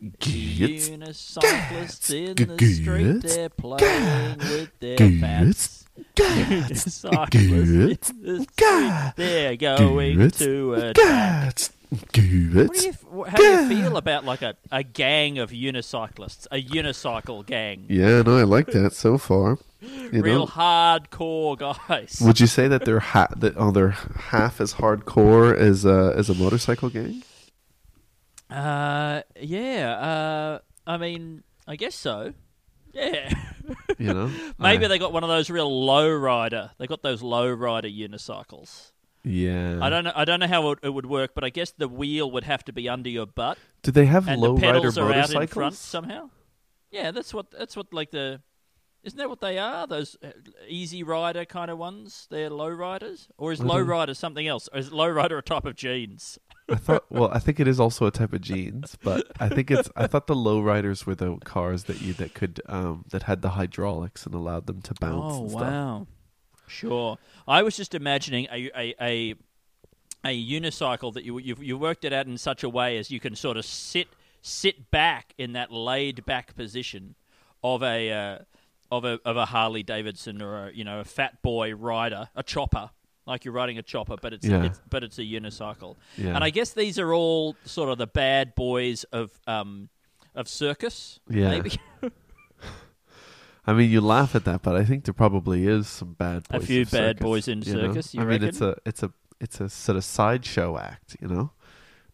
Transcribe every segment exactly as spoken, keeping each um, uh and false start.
Unicyclists in the street, they're playing with their bats. Unicyclists in the street, they're going to attack. What do you, how do you feel about like a, a gang of unicyclists, a unicycle gang? Yeah, no, I like that so far. You Real know? hardcore guys. Would you say that they're ha- that oh, they're half as hardcore as uh, as a motorcycle gang? Uh, yeah. Uh, I mean, I guess so. Yeah. You know, maybe I... they got one of those real lowrider. They got those lowrider unicycles. Yeah, I don't know. I don't know how it, it would work, but I guess the wheel would have to be under your butt. Do they have low rider motorcycles out in front somehow? Yeah, that's what that's what like the isn't that what they are? Those easy rider kind of ones? They're low riders, or is low rider something else? Or is low rider a type of jeans? I thought. Well, I think it is also a type of jeans, but I think it's. I thought the low riders were the cars that you that could um, that had the hydraulics and allowed them to bounce. Oh and stuff. Wow. Sure. I was just imagining a a, a, a unicycle that you you've, you worked it out in such a way as you can sort of sit sit back in that laid back position of a uh, of a of a Harley Davidson or a, you know, a fat boy rider, a chopper, like you're riding a chopper, but it's, yeah. it's but it's a unicycle. Yeah. And I guess these are all sort of the bad boys of um of circus. Yeah. Maybe. I mean, you laugh at that, but I think there probably is some bad boys. A few of bad circus, boys in you circus. You I reckon? mean, it's a it's a it's a sort of sideshow act. You know,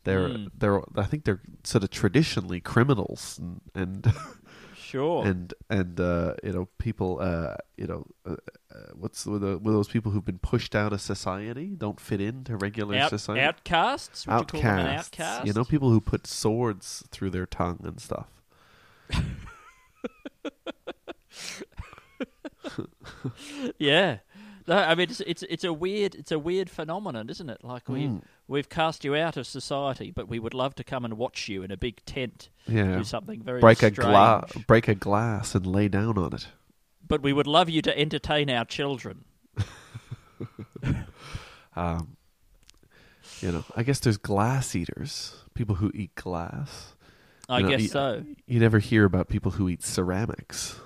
they're mm. they're I think they're sort of traditionally criminals and, and sure and and uh, you know people uh, you know uh, uh, what's with the, with those people who've been pushed out of society, don't fit into regular out, society. Outcasts. Would outcasts. You call them an outcast? You know, people who put swords through their tongue and stuff. Yeah, no, I mean it's, it's it's a weird it's a weird phenomenon, isn't it? Like we mm. we've cast you out of society, but we would love to come and watch you in a big tent. Yeah, do something very break strange. a glass, break a glass, and lay down on it. But we would love you to entertain our children. um, you know, I guess there's glass eaters, people who eat glass. I you know, guess you, so. You never hear about people who eat ceramics.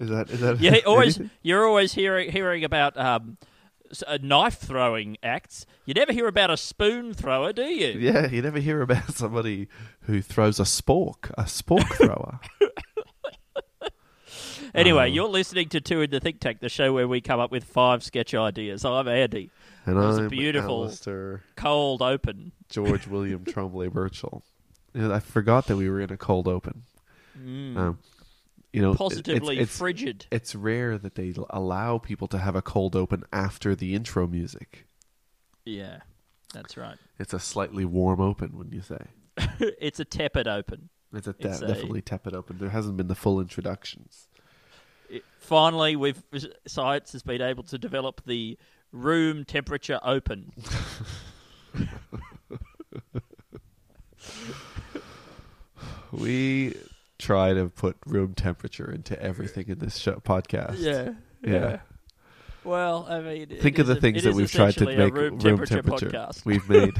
Is that is that? Yeah, always you're always hearing hearing about um, knife throwing acts. You never hear about a spoon thrower, do you? Yeah, you never hear about somebody who throws a spork, a spork thrower. Anyway, um, you're listening to Two in the Think Tank, the show where we come up with five sketch ideas. I'm Andy, and it was I'm a beautiful Alasdair, cold open. George William Tremblay-Birchall. I forgot that we were in a cold open. Mm. Um, you know, positively it's, it's, frigid. It's rare that they allow people to have a cold open after the intro music. Yeah, that's right. It's a slightly warm open, wouldn't you say? It's a tepid open. It's a, de- it's a definitely tepid open. There hasn't been the full introductions. It, finally, we've science has been able to develop the room temperature open. We try to put room temperature into everything in this show, podcast. Yeah, yeah. Yeah. Well, I mean... Think of the things that we've tried to make room temperature. Room temperature. We've made...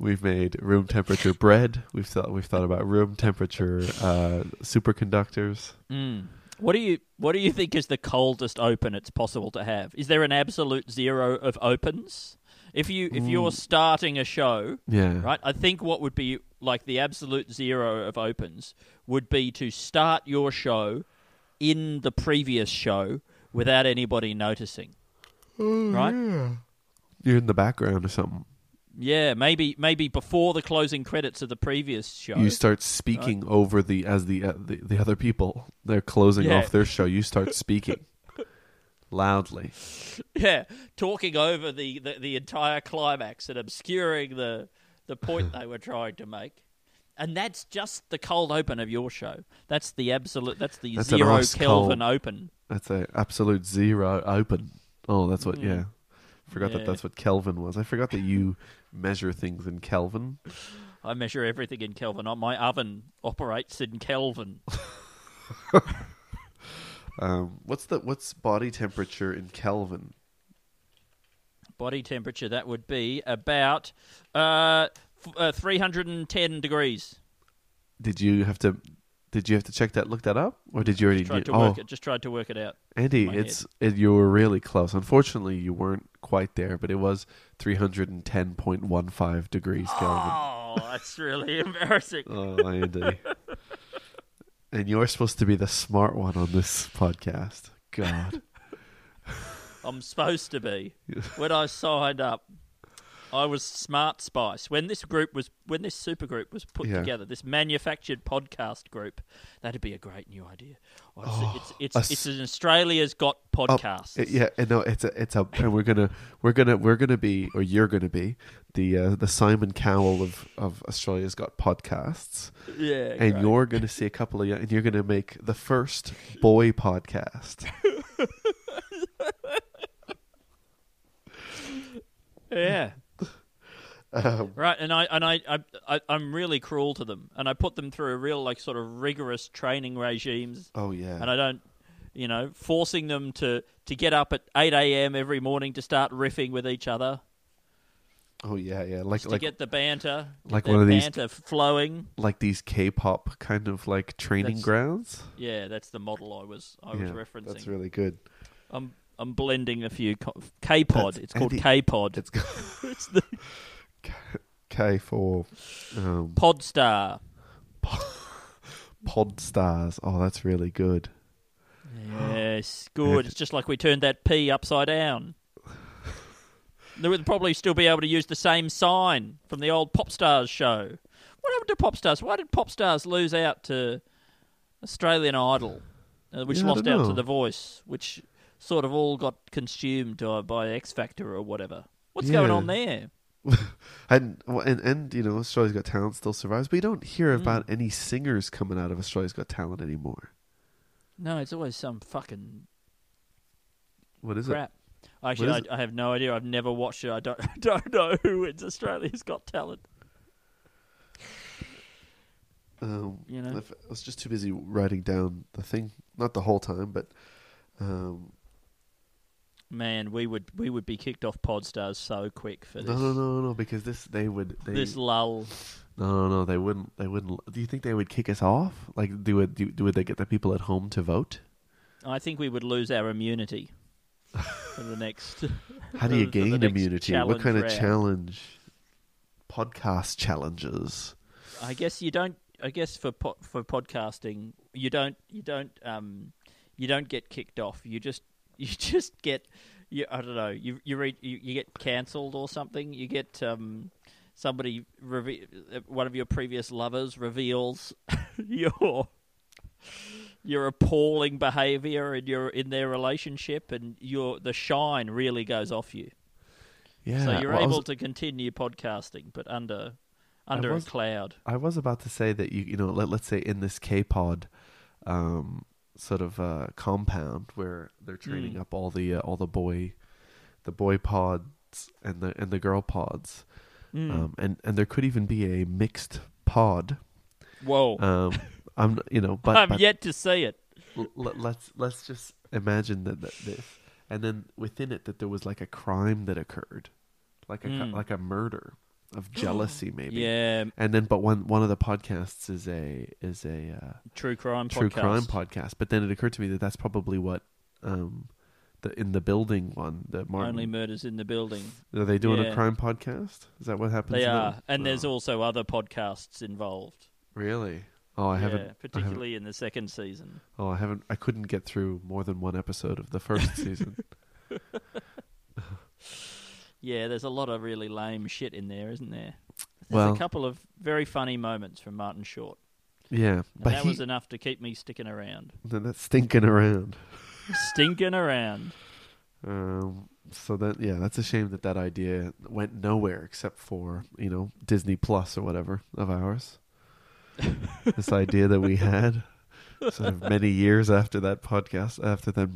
We've made room temperature bread. We've thought we've thought about room temperature uh, superconductors. Mm. What do you What do you think is the coldest open it's possible to have? Is there an absolute zero of opens? If you if mm. you're starting a show, yeah. right? I think what would be like the absolute zero of opens would be to start your show in the previous show without anybody noticing, mm, right? Yeah. You're in the background or something. Yeah, maybe maybe before the closing credits of the previous show, you start speaking right? over the as the, uh, the the other people they're closing yeah. off their show. You start speaking loudly. Yeah, talking over the, the, the entire climax and obscuring the, the point they were trying to make. And that's just the cold open of your show. That's the absolute, that's the that's zero nice Kelvin cold, open. That's an absolute zero open. Oh, that's what, mm. yeah. Forgot yeah. that that's what Kelvin was. I forgot that you measure things in Kelvin. I measure everything in Kelvin. My oven operates in Kelvin. um, what's the what's body temperature in Kelvin? Body temperature, that would be about uh, f- uh, three hundred ten degrees. Did you have to? Did you have to check that? Look that up, or did you already? Just tried to oh. work it. Just tried to work it out. Andy, it's it, you were really close. Unfortunately, you weren't quite there, but it was three hundred ten point one five degrees Kelvin. Oh, that's really embarrassing. Oh, Andy. And you're supposed to be the smart one on this podcast. God. I'm supposed to be. When I signed up, I was Smart Spice. When this group was, when this super group was put yeah. together, this manufactured podcast group, that'd be a great new idea. Oh, it's it's, a, it's an Australia's Got Podcasts. Oh, yeah, no, it's a it's a, and we're gonna we're gonna we're gonna be, or you're gonna be the uh, the Simon Cowell of, of Australia's Got Podcasts. Yeah, and great. You're gonna see a couple of, and you're gonna make the first boy podcast. Yeah. Um, right, and I and I, I I I'm really cruel to them, and I put them through a real like sort of rigorous training regimes. Oh yeah, and I don't, you know, forcing them to, to get up at eight a.m. every morning to start riffing with each other. Oh yeah, yeah, like just like to get the banter, like one of these banter flowing, like these K-pop kind of like training that's, grounds. Yeah, that's the model I was I yeah, was referencing. That's really good. I'm I'm blending a few co- K-pod. That's, it's called Andy, K-pod. It's called. It's the K for um, Podstar. Pod, Podstars. Oh, that's really good. Yes, good. It's just like we turned that P upside down. They would probably still be able to use the same sign from the old Popstars show. What happened to Popstars? Why did Popstars lose out to Australian Idol, uh, which yeah, lost out know. to The Voice, which sort of all got consumed uh, by X Factor or whatever? What's yeah. going on there? and, and and you know, Australia's Got Talent still survives, but you don't hear about mm. any singers coming out of Australia's Got Talent anymore. No, it's always some fucking what is crap. it? Actually, is I, it? I have no idea. I've never watched it. I don't I don't know who wins Australia's Got Talent. Um, you know, I was just too busy writing down the thing, not the whole time, but um. Man, we would we would be kicked off Podstars so quick for this. No, no, no, no, because this they would they, this lull. No, no, no, they wouldn't. They wouldn't. Do you think they would kick us off? Like, do would do, would they get the people at home to vote? I think we would lose our immunity for the next. How do you gain immunity? What kind of round. challenge? Podcast challenges. I guess you don't. I guess for po- for podcasting, you don't you don't um you don't get kicked off. You just. You just get, you, I don't know, you you read you, you get cancelled or something. You get um, somebody, reve- one of your previous lovers reveals your your appalling behaviour in your in their relationship, and your the shine really goes off you. Yeah, so you're well, able was, to continue podcasting, but under under was, a cloud. I was about to say that you you know let let's say in this K-pod. Um, sort of uh, compound where they're training mm. up all the uh, all the boy, the boy pods and the and the girl pods, mm. um, and and there could even be a mixed pod. Whoa! Um, I'm you know, but I'm but yet to see it. L- let's let's just imagine that, that this, and then within it that there was like a crime that occurred, like a mm. like a murder of jealousy maybe. Yeah. And then but one one of the podcasts is a is a uh, true crime true podcast. crime podcast. But then it occurred to me that that's probably what um the in the building one, the Martin, Only Murders in the Building. Are they doing yeah. a crime podcast? Is that what happens? They are. Them? And oh. there's also other podcasts involved. Really? Oh, I yeah, haven't particularly I haven't, in the second season. Oh, I haven't I couldn't get through more than one episode of the first season. Yeah, there's a lot of really lame shit in there, isn't there? There's well, a couple of very funny moments from Martin Short. Yeah. And but that he, was enough to keep me sticking around. Then that's stinking around. Stinking around. Um, so that, yeah, that's a shame that that idea went nowhere except for, you know, Disney Plus or whatever of ours. This idea that we had sort of many years after that podcast, after that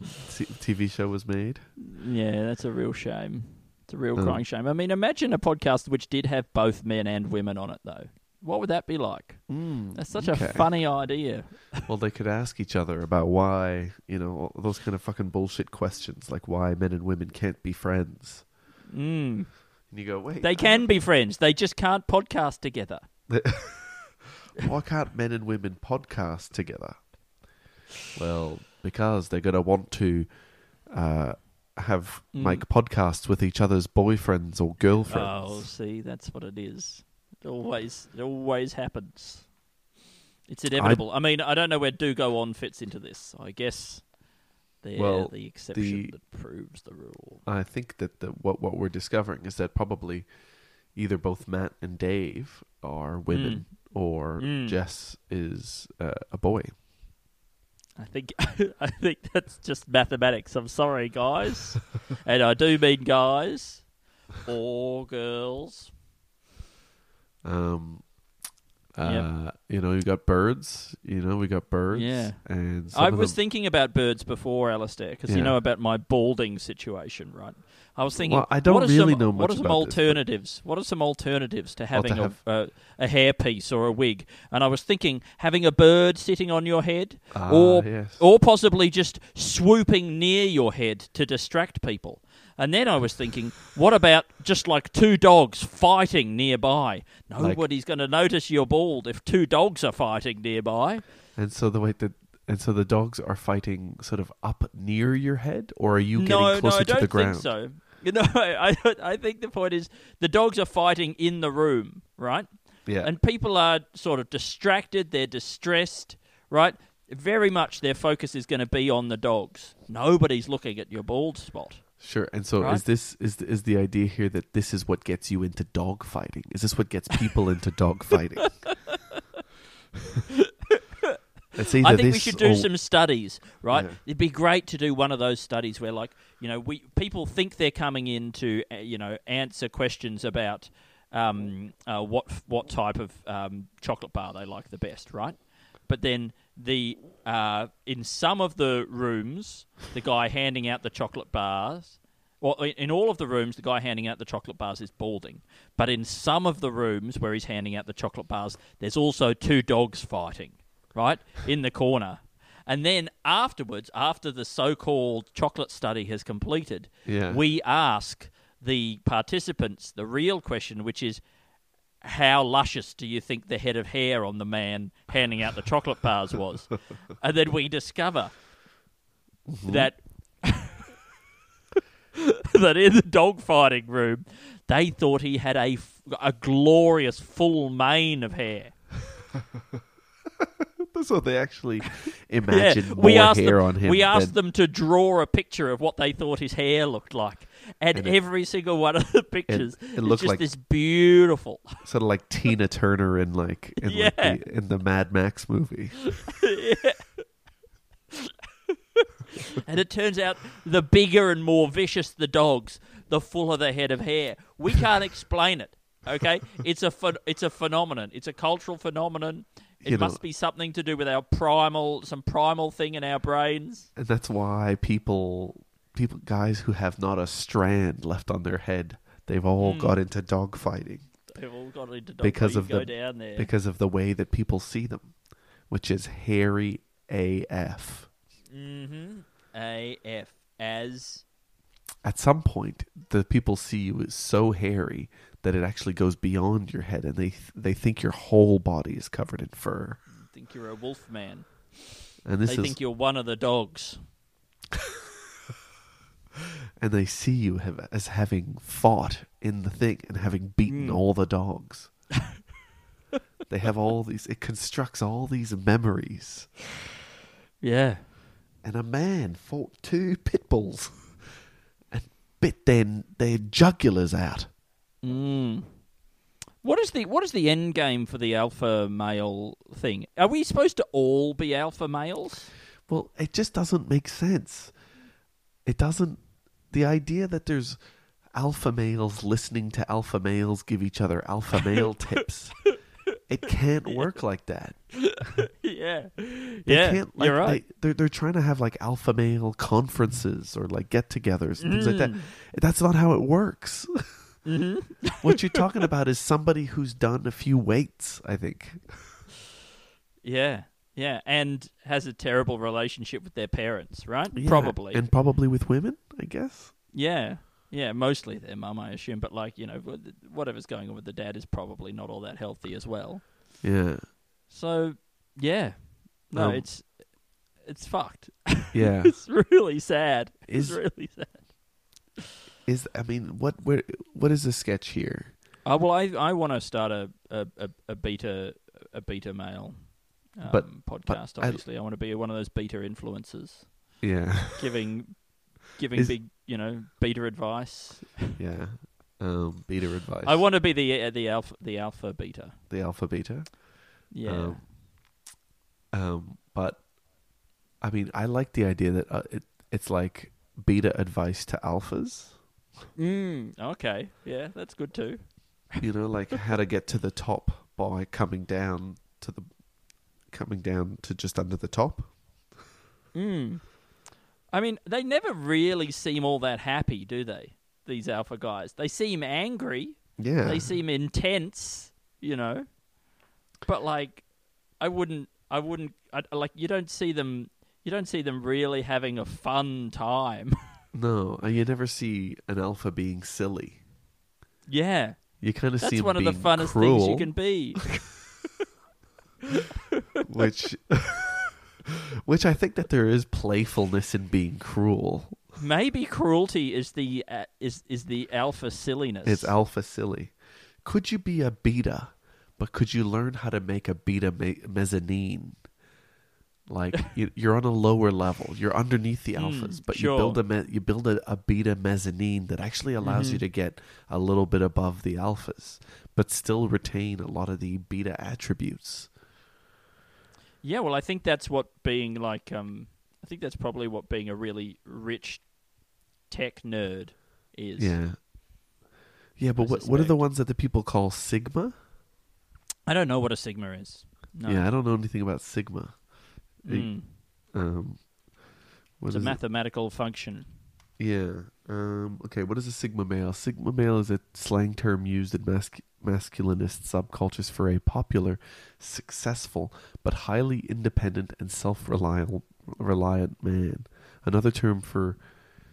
T V show was made. Yeah, that's a real shame. It's a real um, crying shame. I mean, imagine a podcast which did have both men and women on it, though. What would that be like? Mm, That's such okay. a funny idea. Well, they could ask each other about why, you know, those kind of fucking bullshit questions, like why men and women can't be friends. Mm. And you go, wait. They can be friends. They just can't podcast together. Why can't men and women podcast together? Well, because they're going to want to uh, have mm. make podcasts with each other's boyfriends or girlfriends. Oh, see, that's what it is. It always, it always happens. It's inevitable. I, I mean, I don't know where Do Go On fits into this. I guess they're well, the exception the, that proves the rule. I think that the, what what we're discovering is that probably either both Matt and Dave are women mm. or mm. Jess is uh, a boy. I think I think that's just mathematics. I'm sorry, guys. And I do mean guys or girls. Um, uh, yep. You know, you got birds. You know, we got birds. Yeah, and I was them... thinking about birds before, Alasdair, because yeah. you know about my balding situation, right? I was thinking, well, I don't really some, know much. What are some about alternatives? This, but... What are some alternatives to having oh, to have... a, uh, a hairpiece or a wig? And I was thinking, having a bird sitting on your head, ah, or yes. or possibly just swooping near your head to distract people. And then I was thinking, what about just like two dogs fighting nearby? Nobody's like, going to notice you're bald if two dogs are fighting nearby. And so the way that, and so the dogs are fighting sort of up near your head, or are you getting no, closer no, to the ground? No, I don't think so. No, I I think the point is the dogs are fighting in the room, right? Yeah. And people are sort of distracted. They're distressed, right? Very much their focus is going to be on the dogs. Nobody's looking at your bald spot. Sure, and so right. is this is the, is the idea here that this is what gets you into dog fighting? Is this what gets people into dog fighting? I think we should do or... some studies, right? Yeah. It'd be great to do one of those studies where, like, you know, we people think they're coming in to, uh, you know, answer questions about um, uh, what what type of um, chocolate bar they like the best, right? But then the uh, in some of the rooms, the guy handing out the chocolate bars, well, in all of the rooms, the guy handing out the chocolate bars is balding. But in some of the rooms where he's handing out the chocolate bars, there's also two dogs fighting, right, in the corner. And then afterwards, after the so-called chocolate study has completed, yeah. we ask the participants the real question, which is, how luscious do you think the head of hair on the man handing out the chocolate bars was? And then we discover mm-hmm. that that in the dogfighting room, they thought he had a, a glorious full mane of hair. So they actually imagined yeah, we more asked hair them, on him. We asked than... them to draw a picture of what they thought his hair looked like. And, and every it, single one of the pictures it, it looked just like this beautiful... Sort of like Tina Turner in like in, yeah. like the, in the Mad Max movie. And it turns out the bigger and more vicious the dogs, the fuller the head of hair. We can't explain it, okay? It's a ph- It's a phenomenon. It's a cultural phenomenon. It you must know, be something to do with our primal, some primal thing in our brains. And that's why people, people, guys who have not a strand left on their head, they've all mm. got into dog fighting. They've all got into dog because fighting. Of the, go down there. Because of the way that people see them, which is hairy A F. Mm-hmm. A F. As? At some point, the people see you as so hairy that it actually goes beyond your head, and they th- they think your whole body is covered in fur. They think you're a wolf man. And this they is... think you're one of the dogs. And they see you have, as having fought in the thing and having beaten mm. all the dogs. They have all these... It constructs all these memories. Yeah. And a man fought two pit bulls and bit their, their jugulars out. Mm. What is the what is the end game for the alpha male thing? Are we supposed to all be alpha males? Well, it just doesn't make sense. It doesn't the idea that there's alpha males listening to alpha males give each other alpha male tips. It can't work like that. Yeah. They yeah. Can't, like, you're right. They, they're, they're trying to have like alpha male conferences or like get togethers and mm. things like that. That's not how it works. Mm-hmm. What you're talking about is somebody who's done a few weights, I think. Yeah. Yeah. And has a terrible relationship with their parents, right? Yeah. Probably. And probably with women, I guess. Yeah. Yeah, mostly their mum, I assume. But, like, you know, whatever's going on with the dad is probably not all that healthy as well. Yeah. So, yeah. No, um, it's it's fucked. Yeah. It's really sad. Is, it's really sad. Is I mean, what where, what is the sketch here? Uh, well, I I want to start a, a, a beta a beta male um, but, podcast, but obviously. I, I want to be one of those beta influencers. Yeah. Giving... Giving is, big, you know, beta advice. Yeah, um, beta advice. I want to be the uh, the alpha the alpha beta. The alpha beta. Yeah. Um, um, but, I mean, I like the idea that uh, it it's like beta advice to alphas. Mm. Okay. Yeah, that's good too. You know, like how to get to the top by coming down to the, coming down to just under the top. Hmm. I mean, they never really seem all that happy, do they? These alpha guys. They seem angry. Yeah. They seem intense, you know. But like I wouldn't I wouldn't I, like you don't see them you don't see them really having a fun time. No, you never see an alpha being silly. Yeah. You kind of see them being cruel. That's one of the funnest things you can be. Which Which I think that there is playfulness in being cruel. Maybe cruelty is the uh, is is the alpha silliness. It's alpha silly. Could you be a beta, but could you learn how to make a beta me- mezzanine? Like you, you're on a lower level, you're underneath the alphas, mm, but sure. you build a me- you build a, a beta mezzanine that actually allows mm-hmm. you to get a little bit above the alphas, but still retain a lot of the beta attributes. Yeah, well, I think that's what being like, um, I think that's probably what being a really rich tech nerd is. Yeah. Yeah, but what what are the ones that the people call Sigma? I don't know what a Sigma is. No. Yeah, I don't know anything about Sigma. Mm. It, um, it's a mathematical it? function. Yeah. Um, okay, what is a Sigma male? Sigma male is a slang term used in masculine. masculinist subcultures for a popular, successful, but highly independent and self-reliant reliant man. Another term for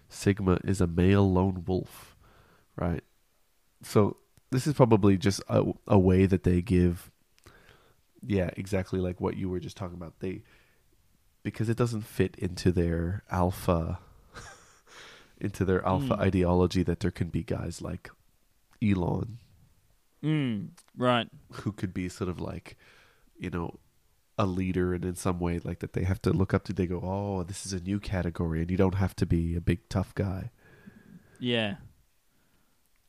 Sigma is a male lone wolf, right? So this is probably just a, a way that they give, yeah, exactly like what you were just talking about. They, because it doesn't fit into their alpha, into their alpha mm. ideology that there can be guys like Elon, Mm, right. who could be sort of like, you know, a leader, and in some way like that they have to look up to. They go, oh, this is a new category, and you don't have to be a big tough guy. Yeah.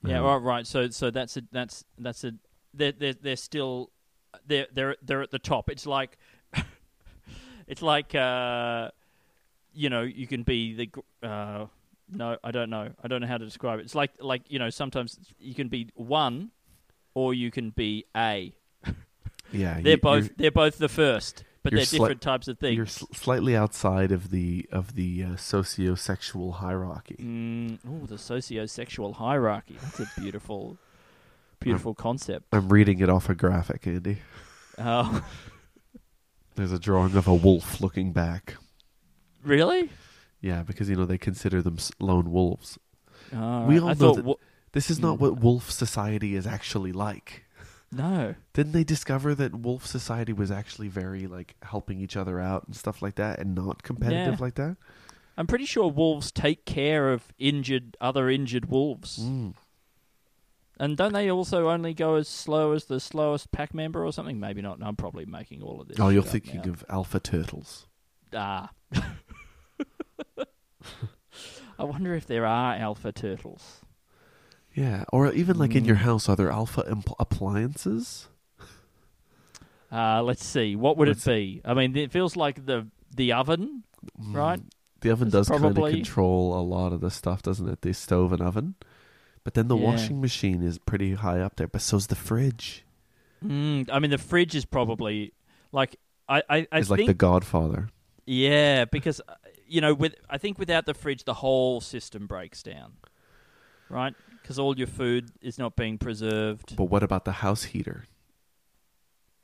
Yeah. Um, right. Right. So, so that's a that's that's a they're they're, they're still they're they're they're at the top. It's like it's like uh, you know, you can be the. Uh, no, I don't know. I don't know how to describe it. It's like like you know, sometimes you can be one. Or you can be A. Yeah, they're both they're both the first, but they're sli- different types of things. You're sl- slightly outside of the of the uh, sociosexual hierarchy. Mm, oh, the sociosexual hierarchy. That's a beautiful, beautiful I'm, concept. I'm reading it off a graphic, Andy. Oh, there's a drawing of a wolf looking back. Really? Yeah, because you know they consider them lone wolves. Oh, we right. all I know that. W- This is not what wolf society is actually like. No. Didn't they discover that wolf society was actually very, like, helping each other out and stuff like that and not competitive yeah. like that? I'm pretty sure wolves take care of injured, other injured wolves. Mm. And don't they also only go as slow as the slowest pack member or something? Maybe not. No, I'm probably making all of this. Oh, you're thinking now. of alpha turtles. Ah. I wonder if there are alpha turtles. Yeah, or even like in your house, are there alpha impl- appliances? Uh, let's see. What would let's it be? I mean, it feels like the the oven, mm, right? The oven it's does probably... kind of control a lot of the stuff, doesn't it? The stove and oven. But then the yeah. washing machine is pretty high up there, but so's the fridge. Mm, I mean, the fridge is probably like I, I, I it's think, like the Godfather. Yeah, because you know, with I think without the fridge, the whole system breaks down, right? Because all your food is not being preserved. But what about the house heater?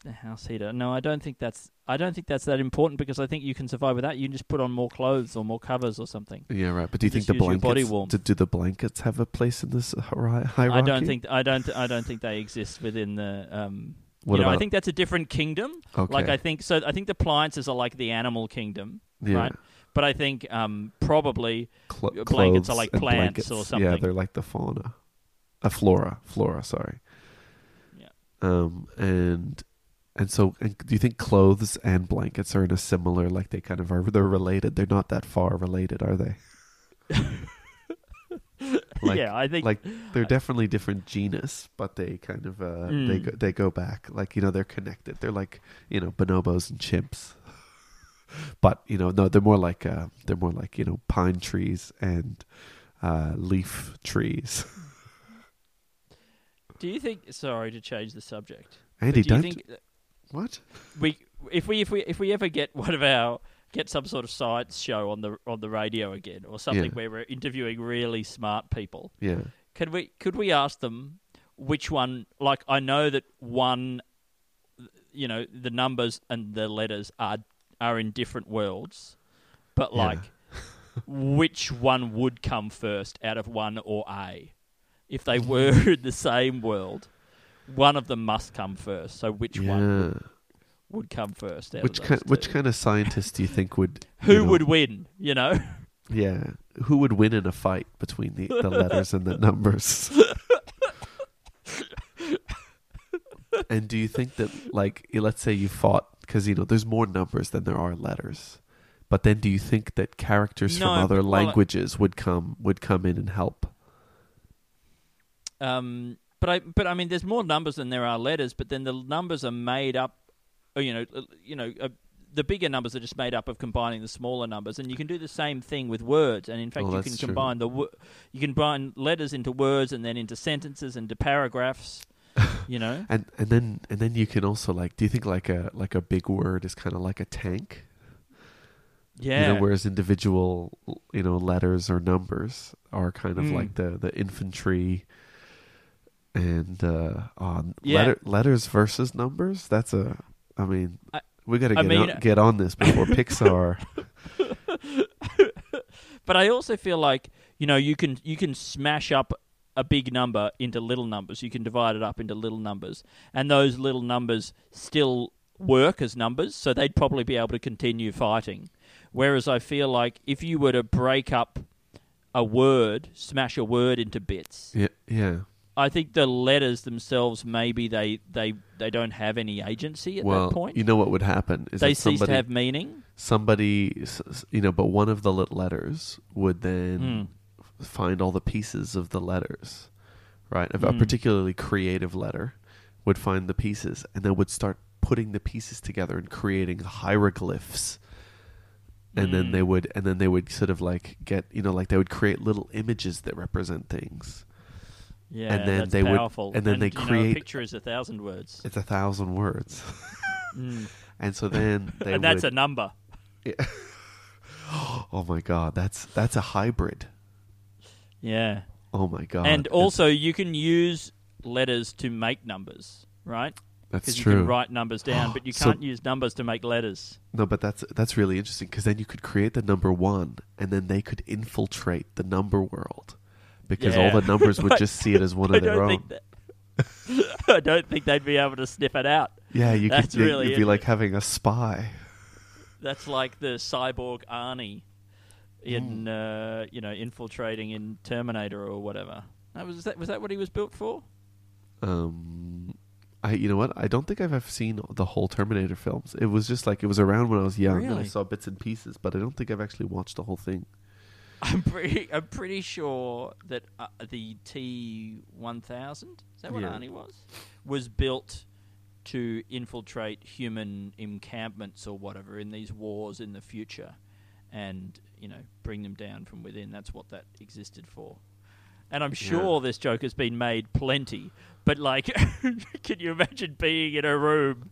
The house heater? No, I don't think that's I don't think that's that important because I think you can survive without. You can just put on more clothes or more covers or something. Yeah, right. But do you think the blankets? Do, do the blankets have a place in this hierarchy? I don't think I don't I don't think they exist within the. Um, What you know, I think that's a different kingdom. Okay. Like I think so. I think the appliances are like the animal kingdom, yeah. right? But I think um, probably Cl- blankets are like plants blankets. or something. Yeah, they're like the fauna, a uh, flora, flora. Sorry. Yeah. Um. And and so, and do you think clothes and blankets are in a similar? Like they kind of are. They're related. They're not that far related, are they? Like, yeah, I think like they're definitely different genus, but they kind of uh, mm. they go, they go back. Like you know, they're connected. They're like you know bonobos and chimps, but you know no, they're more like uh, they're more like you know pine trees and uh, leaf trees. Do you think? Sorry to change the subject, Andy. Do you don't think what we if we if we if we ever get one of our. Get some sort of science show on the on the radio again, or something yeah. where we're interviewing really smart people. Yeah, could we could we ask them which one? Like, I know that one, you know, the numbers and the letters are are in different worlds, but like, yeah. which one would come first out of one or A? If they were in the same world, one of them must come first. So which yeah. one? Would come first. Out which of kind? Two. Which kind of scientist do you think would? Who you know, would win? You know. Yeah, who would win in a fight between the, the letters and the numbers? And do you think that, like, let's say you fought because you know there's more numbers than there are letters, but then do you think that characters no, from other well, languages would come would come in and help? Um, but I but I mean, there's more numbers than there are letters, but then the numbers are made up. Oh, you know, you know, uh, the bigger numbers are just made up of combining the smaller numbers, and you can do the same thing with words. And in fact, oh, you can combine true. the wo- you can combine letters into words, and then into sentences, into paragraphs. You know, and and then and then you can also like, do you think like a like a big word is kind of like a tank? Yeah. You know, whereas individual, you know, letters or numbers are kind of mm. like the the infantry. And uh, on yeah. letter, letters versus numbers, that's a I mean, I, we got to get I mean, on, get on this before Pixar. But I also feel like you know you can you can smash up a big number into little numbers. You can divide it up into little numbers, and those little numbers still work as numbers. So they'd probably be able to continue fighting. Whereas I feel like if you were to break up a word, smash a word into bits. Yeah. Yeah. I think the letters themselves, maybe they, they, they don't have any agency at well, that point. You know what would happen? Is they cease somebody, to have meaning? Somebody, you know, but one of the letters would then mm. find all the pieces of the letters, right? A, mm. a particularly creative letter would find the pieces and then would start putting the pieces together and creating hieroglyphs. And mm. then they would, and then they would sort of like get, you know, like they would create little images that represent things. Yeah, and then that's they powerful. Would, and then and, they create know, a picture is a thousand words. It's a thousand words, mm. and so then they and would, that's a number. Yeah. Oh my god, that's that's a hybrid. Yeah. Oh my god. And also, it's, you can use letters to make numbers, right? That's true. You can write numbers down, but you can't so, use numbers to make letters. No, but that's that's really interesting because then you could create the number one, and then they could infiltrate the number world. Because yeah. all the numbers would just see it as one I of their own. Think that, I don't think they'd be able to sniff it out. Yeah, you could you, really you'd be like having a spy. That's like the cyborg Arnie in mm. uh, you know infiltrating in Terminator or whatever. That was, was that was that what he was built for? Um, I you know what? I don't think I've ever seen the whole Terminator films. It was just like it was around when I was young really? and I saw bits and pieces, but I don't think I've actually watched the whole thing. I'm pretty. I'm pretty sure that uh, the T one thousand is that what yeah. Arnie was? Was built to infiltrate human encampments or whatever in these wars in the future, and, you know, bring them down from within. That's what that existed for. And I'm sure yeah. this joke has been made plenty, but, like, can you imagine being in a room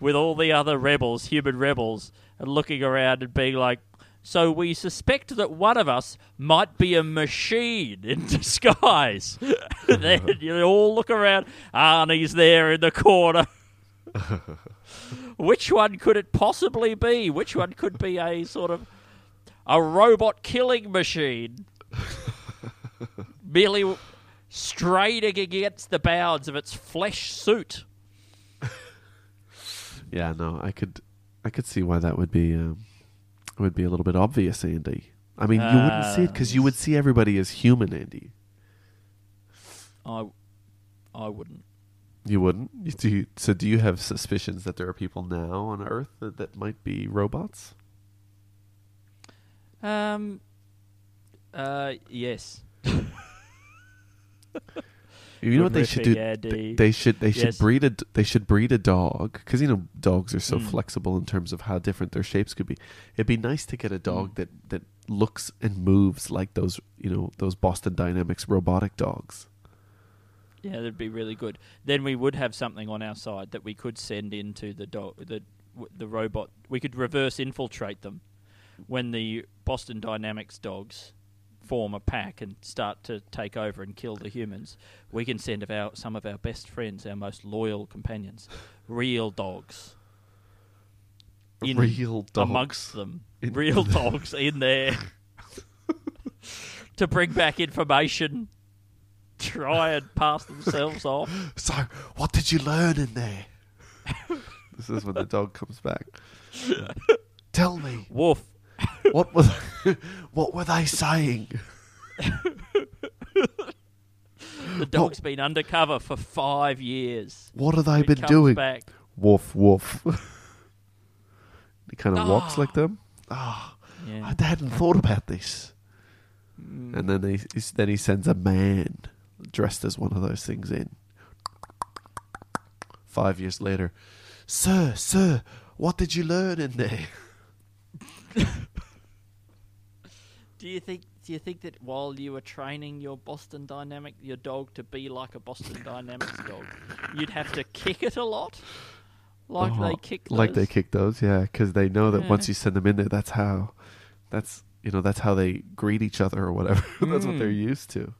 with all the other rebels, human rebels, and looking around and being like, so we suspect that one of us might be a machine in disguise. Then you all look around. Arnie's there in the corner. Which one could it possibly be? Which one could be a sort of a robot killing machine? Merely straining against the bounds of its flesh suit. Yeah, no, I could, I could see why that would be, um, would be a little bit obvious, Andy. I mean, uh, you wouldn't see it because you would see everybody as human, Andy. I, I wouldn't. You wouldn't? Do you, so do you have suspicions that there are people now on Earth that, that might be robots? Um. Uh. Yes. You know what they should do? They, they should they should yes. breed a they should breed a dog, because you know dogs are so mm. flexible in terms of how different their shapes could be. It'd be nice to get a dog mm. that, that looks and moves like those, you know, those Boston Dynamics robotic dogs. Yeah, that'd be really good. Then we would have something on our side that we could send into the dog, the the robot. We could reverse infiltrate them when the Boston Dynamics dogs form a pack and start to take over and kill the humans. We can send of our, some of our best friends, our most loyal companions, real dogs. In real dogs. Amongst them. In real dogs in there to bring back information, try and pass themselves off. So, what did you learn in there? This is when the dog comes back. Tell me. Woof. What was what were they saying? The dog's what? been undercover for five years. What have they it been doing? Back. Woof woof. He kind of oh. walks like them. Ah, oh, yeah. I hadn't thought about this. Mm. And then he then he sends a man dressed as one of those things in. Five years later, sir, sir, what did you learn in there? Do you think do you think that while you were training your Boston Dynamic your dog to be like a Boston Dynamics dog, you'd have to kick it a lot? Like oh, they kick those? Like they kick those, yeah, because they know that yeah. once you send them in there, that's how that's you know, that's how they greet each other or whatever. That's mm. what they're used to.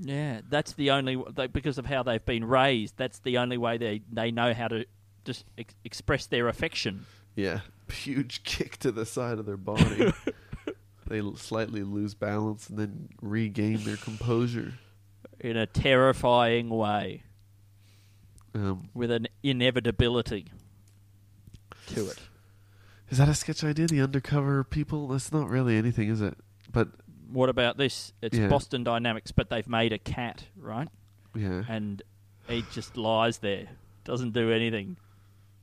Yeah, that's the only they, because of how they've been raised, that's the only way they, they know how to just ex- express their affection. Yeah. Huge kick to the side of their body. They slightly lose balance and then regain their composure in a terrifying way, um, with an inevitability to it. Is that a sketch idea? The undercover people? That's not really anything, is it? But what about this? It's yeah. Boston Dynamics, but they've made a cat, right? Yeah, and he just lies there, doesn't do anything,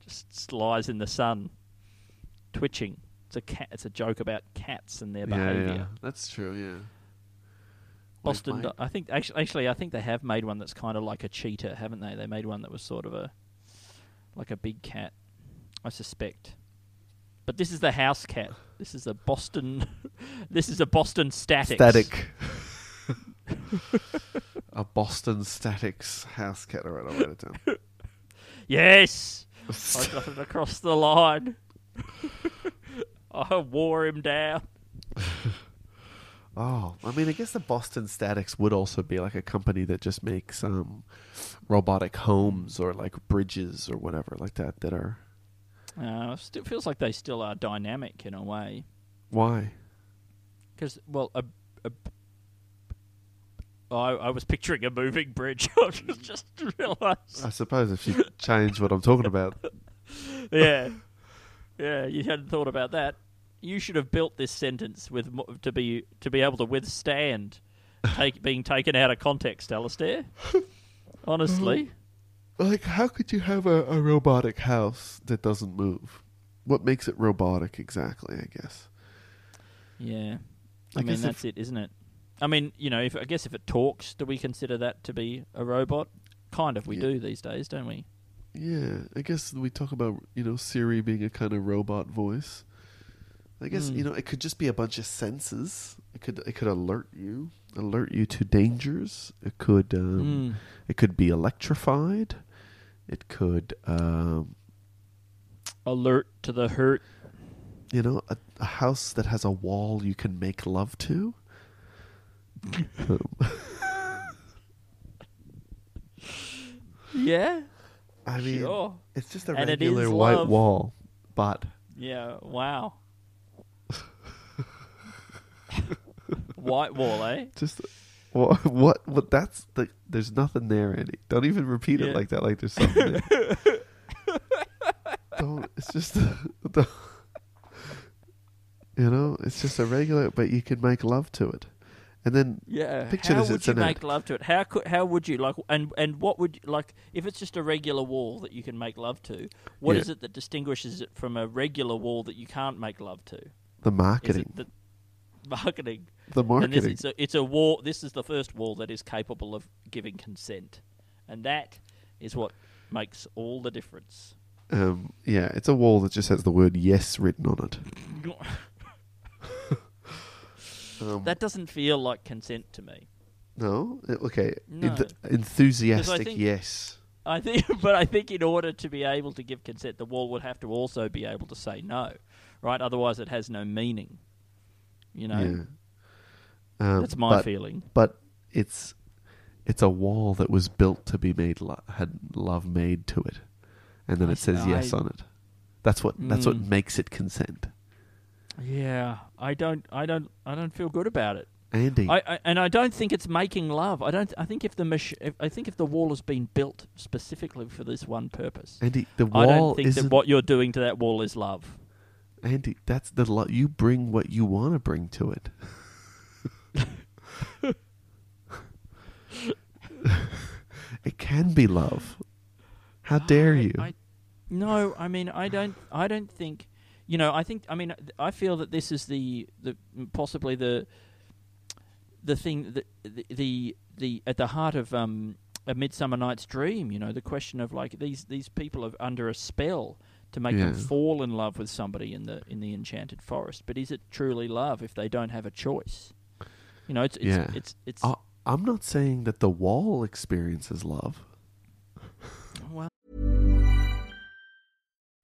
just lies in the sun. Twitching. It's a cat. It's a joke about cats and their yeah, behaviour. Yeah, that's true. Yeah. Boston. Di- I think actually, actually, I think they have made one that's kind of like a cheetah, haven't they? They made one that was sort of a, like a big cat, I suspect. But this is the house cat. This is a Boston. This is a Boston Statics. Static. A Boston Statics house cat. All right, I'll write it down. Yes, I got it across the line. I wore him down. Oh, I mean, I guess the Boston Statics would also be like a company that just makes um, robotic homes or like bridges or whatever like that that are. Uh, it feels like they still are dynamic in a way. Why? Because, well, a, a, I, I was picturing a moving bridge. I just realised. I suppose if you change what I'm talking about. Yeah. Yeah, you hadn't thought about that. You should have built this sentence with mo- to be to be able to withstand take, being taken out of context, Alasdair. Honestly. Like, how could you have a, a robotic house that doesn't move? What makes it robotic exactly, I guess? Yeah. I, I mean, that's it, isn't it? I mean, you know, if I guess if it talks, do we consider that to be a robot? Kind of, we yeah. do these days, don't we? Yeah, I guess we talk about, you know, Siri being a kind of robot voice. I guess, mm. you know, it could just be a bunch of senses. It could it could alert you, alert you to dangers. It could um, mm. it could be electrified. It could um, alert to the hurt. You know, a, a house that has a wall you can make love to. um. Yeah. I mean, sure. It's just a and regular white love. Wall, but yeah, wow. White wall, eh? Just well, what? What? That's the. There's nothing there, Andy. Don't even repeat yeah. it like that. Like there's something there. Don't. It's just the, the. You know, it's just a regular, but you can make love to it, and then yeah. Picture how this, would you make it. Love to it? How could? How would you like? And and what would like if it's just a regular wall that you can make love to? What yeah. is it that distinguishes it from a regular wall that you can't make love to? The marketing. Marketing. The marketing. This, it's, a, it's a wall. This is the first wall that is capable of giving consent, and that is what makes all the difference. Um, yeah, it's a wall that just has the word yes written on it. um, that doesn't feel like consent to me. No. Okay. No. Enth- enthusiastic I think, yes. I think, but I think in order to be able to give consent, the wall would have to also be able to say no, right? Otherwise, it has no meaning. You know, yeah. um, that's my but, feeling. But it's it's a wall that was built to be made lo- had love made to it, and then I it says I, yes on it. That's what mm. that's what makes it consent. Yeah, I don't, I don't, I don't feel good about it, Andy. I, I and I don't think it's making love. I don't. I think if the mach- if, I think if the wall has been built specifically for this one purpose, Andy, the wall. I don't think that what you're doing to that wall is love. Andy, that's the lo- you bring what you want to bring to it. It can be love. How dare I, you? I, no, I mean, I don't. I don't think. You know, I think. I mean, I feel that this is the the possibly the the thing that the the, the at the heart of um, A Midsummer Night's Dream. You know, the question of like these these people are under a spell. To make yeah. them fall in love with somebody in the in the enchanted forest, but is it truly love if they don't have a choice? You know, it's it's yeah. it's. it's I, I'm not saying that the wall experiences love. Well,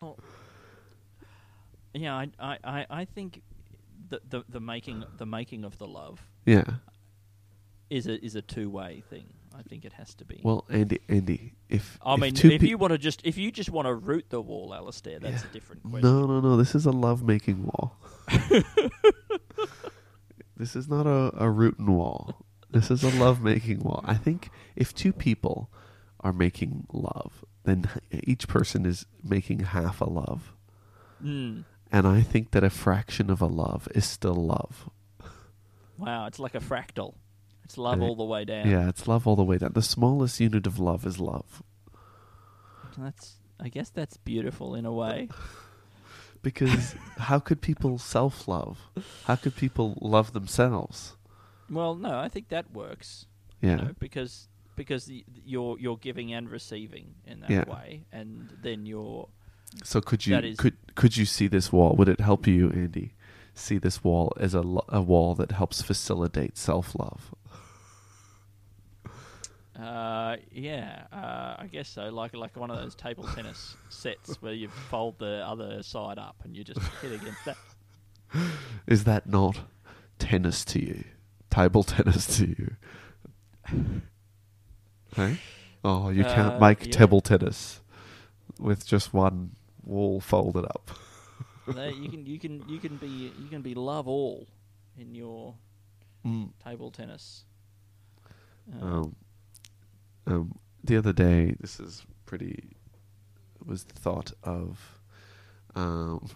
Well, yeah, I, I, I think the, the the making the making of the love yeah is a is a two-way thing. I think it has to be. Well, Andy, Andy, if I if mean, if pe- you want to just, if you just want to root the wall, Alasdair, that's yeah. a different question. No, no, no. This is a love-making wall. This is not a, a rootin' wall. This is a love-making wall. I think if two people are making love, then each person is making half a love. Mm. And I think that a fraction of a love is still love. Wow, it's like a fractal. It's love all the way down. Yeah, it's love all the way down. The smallest unit of love is love. That's, I guess that's beautiful in a way. Because how could people self-love? How could people love themselves? Well, no, I think that works. Yeah. You know, because because the, you're you're giving and receiving in that yeah. way, and then you're. So could you could could you see this wall? Would it help you, Andy? See this wall as a, lo- a wall that helps facilitate self-love. Uh, yeah, uh, I guess so. Like like one of those table tennis sets where you fold the other side up and you just hit against that. Is that not tennis to you? Table tennis to you? Hey? Oh, you uh, can't make yeah. table tennis with just one wall folded up. No, you can you can you can be you can be love all in your mm. table tennis. Uh, um, um, the other day, this is pretty. Was the thought of um,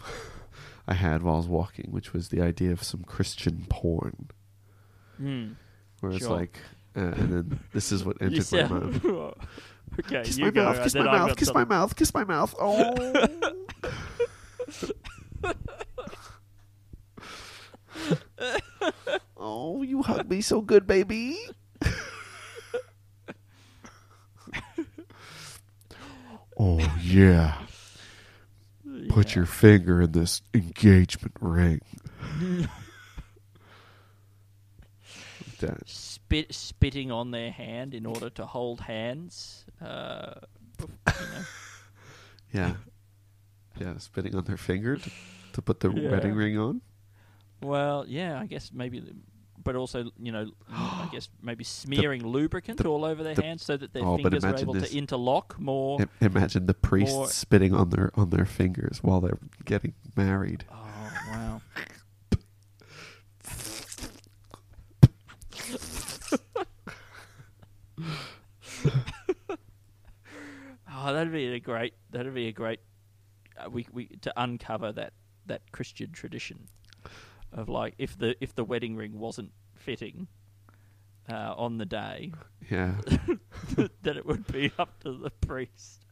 I had while I was walking, which was the idea of some Christian porn. Mm. Where sure. it's like, uh, and then this is what entered my mind. Okay, kiss you my go, mouth, kiss my mouth, kiss my mouth, kiss my mouth. Oh. Oh, you hug me so good, baby. Oh, yeah. yeah. Put your finger in this engagement ring. That. Spit, spitting on their hand in order to hold hands. Uh, you know. Yeah. Yeah, spitting on their finger to, to put the yeah. wedding ring on. Well, yeah, I guess maybe... But also, you know, I guess maybe smearing the, lubricant the, all over their the, hands so that their oh, fingers are able this, to interlock more. I- imagine the priest more. spitting on their on their fingers while they're getting married. Oh, wow. Oh, that'd be a great. That'd be a great. Uh, we we to uncover that, that Christian tradition. Of like if the if the wedding ring wasn't fitting uh, on the day, yeah, then it would be up to the priest.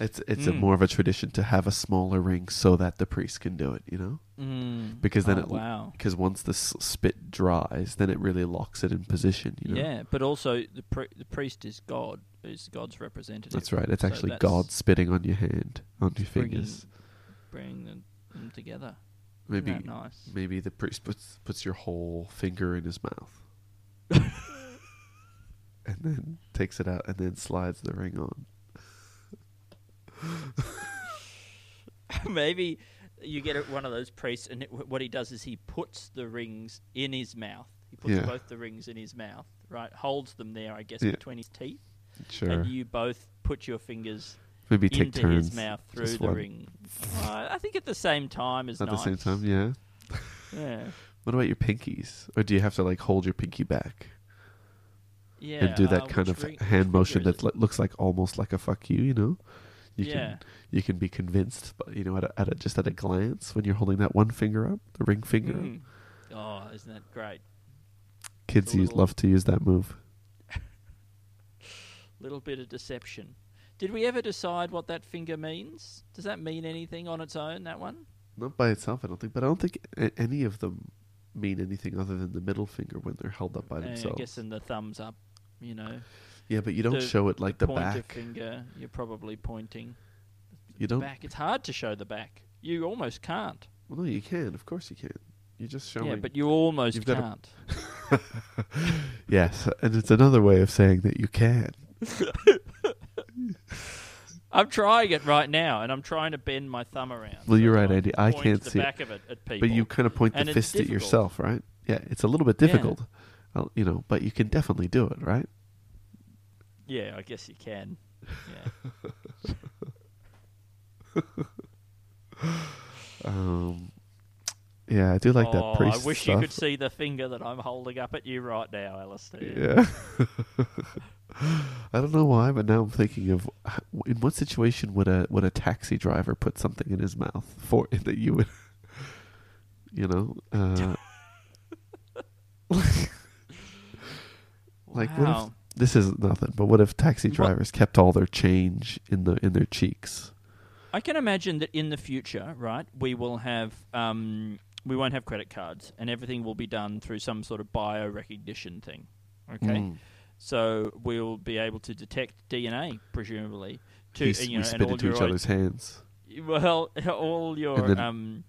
It's it's mm. a more of a tradition to have a smaller ring so that the priest can do it, you know, mm. because then oh, it wow. because once the s- spit dries, then it really locks it in position, you know. Yeah, but also the pri- the priest is God. Is God's representative. That's right. It's so actually God spitting on your hand, on your bringing, fingers. Bringing them, them together. Maybe, isn't that nice? Maybe the priest puts, puts your whole finger in his mouth. And then takes it out and then slides the ring on. Maybe you get one of those priests and it, what he does is he puts the rings in his mouth. He puts yeah. both the rings in his mouth, right? Holds them there, I guess, yeah. between his teeth. Sure. And you both put your fingers maybe take into turns. His mouth through Just the one. Ring. Uh, I think at the same time is at nice. At the same time, yeah. Yeah. What about your pinkies? Or do you have to like hold your pinky back? Yeah. And do that uh, kind of ring, hand motion that l- looks like almost like a fuck you, you know? You yeah. can you can be convinced, but you know, at, a, at a, just at a glance when you're holding that one finger up, the ring finger. Mm. Up. Oh, isn't that great? Kids use love to use that move. Little bit of deception. Did we ever decide what that finger means? Does that mean anything on its own, that one? Not by itself, I don't think. But I don't think a- any of them mean anything other than the middle finger when they're held up by and themselves. I guess in the thumbs up, you know. Yeah, but you don't the, show it like the, the back. Finger, you're probably pointing. You don't. Back. It's hard to show the back. You almost can't. Well, no, you can. Of course you can. You're just showing. Yeah, but you almost can't. A... Yes, and it's another way of saying that you can. I'm trying it right now, and I'm trying to bend my thumb around. Well, so you're right, Andy. I can't the see back it. Of it at people, but you kind of point the fist difficult. At yourself, right? Yeah, it's a little bit difficult, yeah. uh, you know. But you can definitely do it, right? Yeah, I guess you can. Yeah. um. Yeah, I do like oh, that priest stuff. I wish stuff. You could see the finger that I'm holding up at you right now, Alasdair. Yeah. I don't know why, but now I'm thinking of in what situation would a would a taxi driver put something in his mouth for that you would, you know, uh, like wow. what if, this is nothing. But what if taxi drivers what? kept all their change in the in their cheeks? I can imagine that in the future, right? We will have um, we won't have credit cards, and everything will be done through some sort of bio recognition thing. Okay. Mm. So we'll be able to detect D N A, presumably. To He's, you know, we spit and all into your each other's hands. Well, all your um,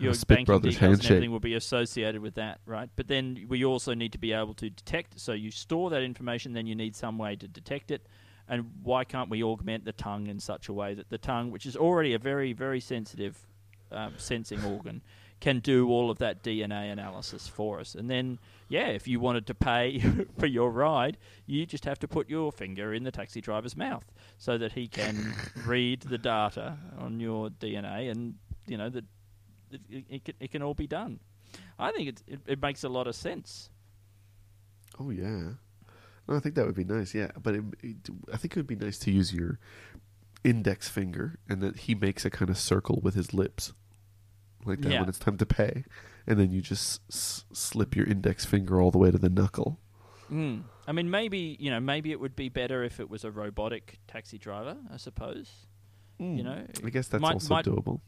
your banking details handshake. And everything will be associated with that, right? But then we also need to be able to detect. So you store that information, then you need some way to detect it. And why can't we augment the tongue in such a way that the tongue, which is already a very, very sensitive um, sensing organ, can do all of that D N A analysis for us. And then, yeah, if you wanted to pay for your ride, you just have to put your finger in the taxi driver's mouth so that he can read the data on your D N A and, you know, that it, it, can, it can all be done. I think it's, it, it makes a lot of sense. Oh, yeah. I think that would be nice, yeah. But it, it, I think it would be nice to use your index finger, and that he makes a kind of circle with his lips, like that, yeah, when it's time to pay, and then you just s- slip your index finger all the way to the knuckle. Mm. I mean, maybe you know, maybe it would be better if it was a robotic taxi driver, I suppose. Mm. You know, I guess that's might, also might, doable.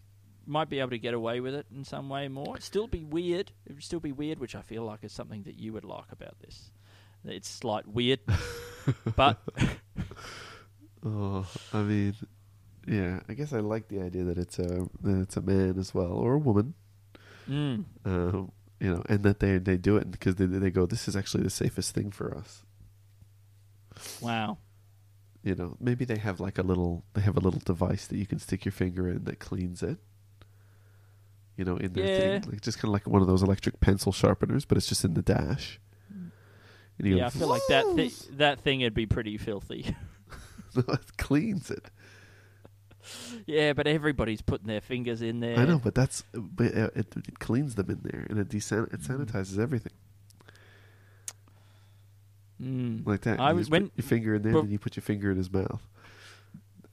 Might be able to get away with it in some way more. It'd still be weird. It would still be weird, which I feel like is something that you would like about this. It's slight weird, but oh, I mean, yeah, I guess I like the idea that it's a that it's a man as well, or a woman. Mm. Um, you know, and that they they do it because they they go, this is actually the safest thing for us. Wow. You know, maybe they have like a little they have a little device that you can stick your finger in that cleans it. You know, in their yeah. thing, like, just kind of like one of those electric pencil sharpeners, but it's just in the dash. And yeah, I feel like that thi- that thing would be pretty filthy. No, it cleans it. Yeah, but everybody's putting their fingers in there. I know, but that's but it, it cleans them in there, and it desan- it sanitizes everything. Mm. Like that. I you was, when, put your finger in there, well, and then you put your finger in his mouth.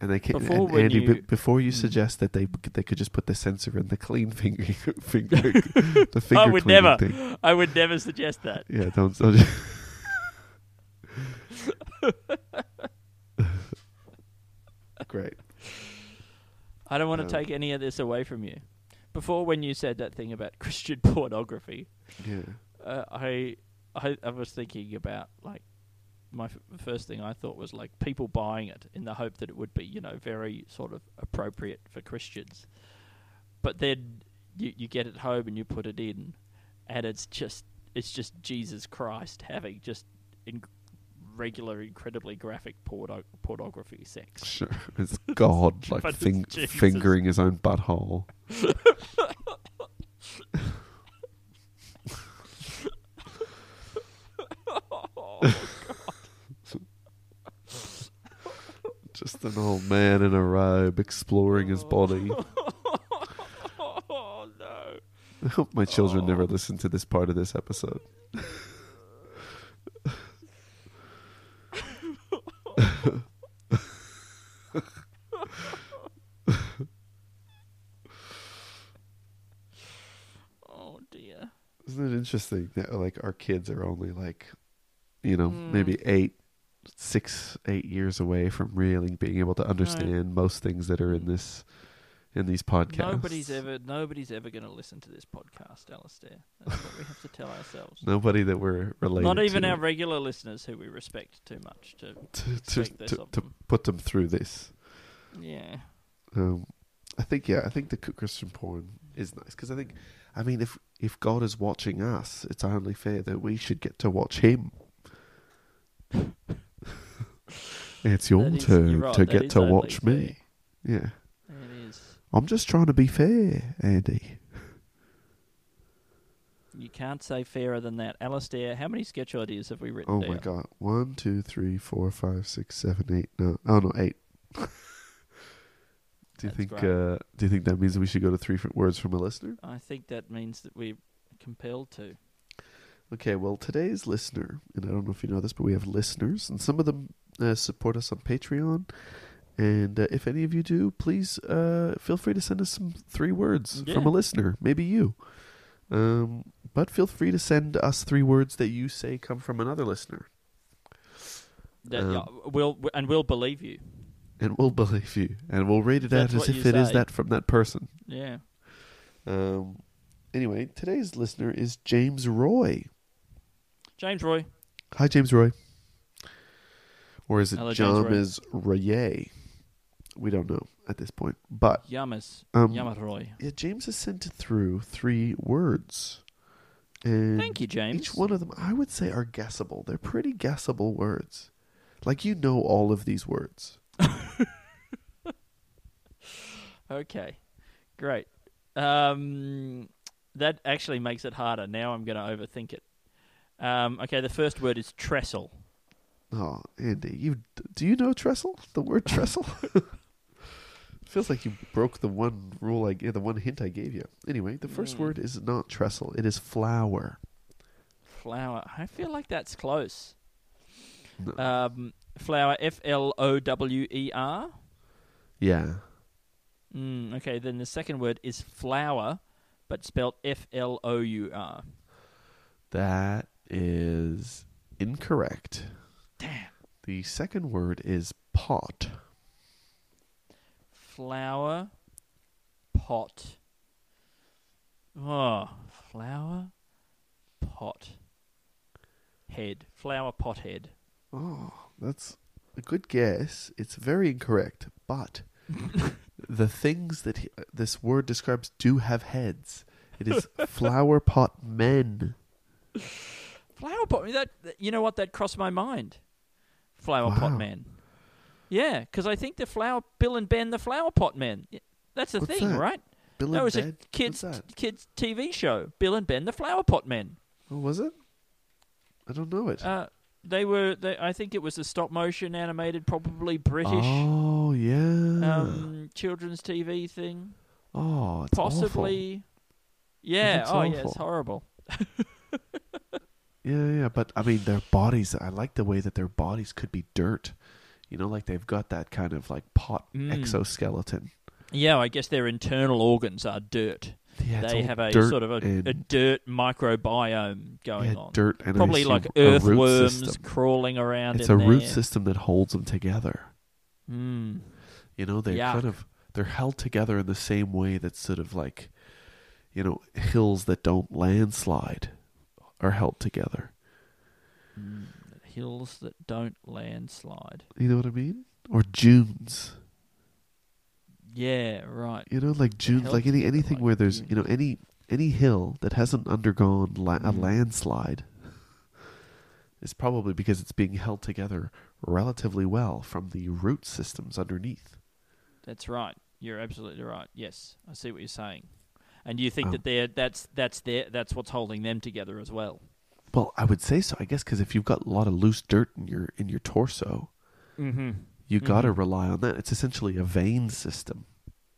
And they can't. Before, and Andy, you, b- before you mm. suggest that they they could just put the sensor in the clean finger, finger the finger. I would never. Thing. I would never suggest that. Yeah, don't. don't Great. I don't want to um, take any of this away from you. Before, when you said that thing about Christian pornography, yeah, uh, I, I I was thinking about like my f- first thing I thought was like people buying it in the hope that it would be, you know, very sort of appropriate for Christians, but then you you get it home and you put it in, and it's just it's just Jesus Christ having just in. regular, incredibly graphic porno- pornography sex. Sure, it's God, like fing- fingering his own butthole. Oh, God. Just an old man in a robe exploring oh. his body. Oh, no. I hope my children oh. never listen to this part of this episode. Oh dear. Isn't it interesting that like our kids are only like, you know, mm. maybe eight six eight years away from really being able to understand no. most things that are in this in these podcasts. Nobody's ever nobody's ever gonna listen to this podcast, Alasdair. That's what we have to tell ourselves. Nobody that we're related to. Not even to. Our regular listeners who we respect too much to to, to, to, to put them through this. Yeah. Um I think yeah, I think the Christian porn is nice because I think I mean if if God is watching us, it's only fair that we should get to watch him. It's your that turn is, right, to get to watch fair. me. Yeah. I'm just trying to be fair, Andy. You can't say fairer than that. Alasdair, how many sketch ideas have we written down? Oh, my God. One, two, three, four, five, six, seven, eight. No. Oh, no, eight. do, you think, uh, do you think that means that we should go to three words from a listener? I think that means that we're compelled to. Okay, well, today's listener, and I don't know if you know this, but we have listeners, and some of them uh, support us on Patreon. And uh, if any of you do, please uh, feel free to send us some three words yeah. from a listener, maybe you. Um, but feel free to send us three words that you say come from another listener. That, um, yeah, we'll and we'll believe you. And we'll believe you, and we'll read it That's out as if it say. is that from that person. Yeah. Um. Anyway, today's listener is James Roy. James Roy. Hi, James Roy. Or is it James Roy? We don't know at this point, but Yamas, um, Yamaroy. Yeah, James has sent through three words. And thank you, James. Each one of them, I would say, are guessable. They're pretty guessable words. Like you know all of these words. Okay, great. Um, that actually makes it harder. Now I'm going to overthink it. Um, okay, the first word is trestle. Oh, Andy, you do you know trestle? The word trestle? Feels like you broke the one rule I gave, the one hint I gave you. Anyway, the first mm. word is not trestle. It is flower. Flower. I feel like that's close. Um, flower, F L O W E R. Yeah. Mm, okay, then the second word is flower, but spelled F L O U R. That is incorrect. Damn. The second word is pot. Flower, pot. Oh, flower, pot, head. Flower, pot, head. Oh, that's a good guess. It's very incorrect, but the things that he, this word describes do have heads. It is flower pot men. Flower pot. That, you know what? That crossed my mind. Flower wow. pot men. Yeah, because I think the flower Bill and Ben the Flowerpot Men. That's the What's thing, that? Right? Bill no, and it was Ben? a kids kids T V show. Bill and Ben the Flowerpot Men. Oh, was it? I don't know it. Uh, they were. They, I think it was a stop motion animated, probably British. Oh yeah. Um, children's T V thing. Oh, it's possibly. Awful. Yeah. It's oh awful. yeah. It's horrible. Yeah, yeah, but I mean, their bodies, I like the way that their bodies could be dirt. You know, like they've got that kind of like pot mm. exoskeleton. Yeah, I guess their internal organs are dirt. Yeah, they have a sort of a, a dirt microbiome going yeah, on. Dirt and probably like earthworms crawling around it's in there. It's a root system that holds them together. Mm. You know, they're Yuck. kind of, they're held together in the same way that sort of like, you know, hills that don't landslide are held together. Mm, hills that don't landslide. You know what I mean? Or dunes. Yeah, right. You know, like dunes, like any anything like where there's, dunes. you know, any any hill that hasn't undergone la- mm. a landslide is probably because it's being held together relatively well from the root systems underneath. That's right. You're absolutely right. Yes, I see what you're saying. And you think um, that they're that's that's their that's what's holding them together as well. Well, I would say so. I guess because if you've got a lot of loose dirt in your in your torso, mm-hmm. you mm-hmm. got to rely on that. It's essentially a vein system.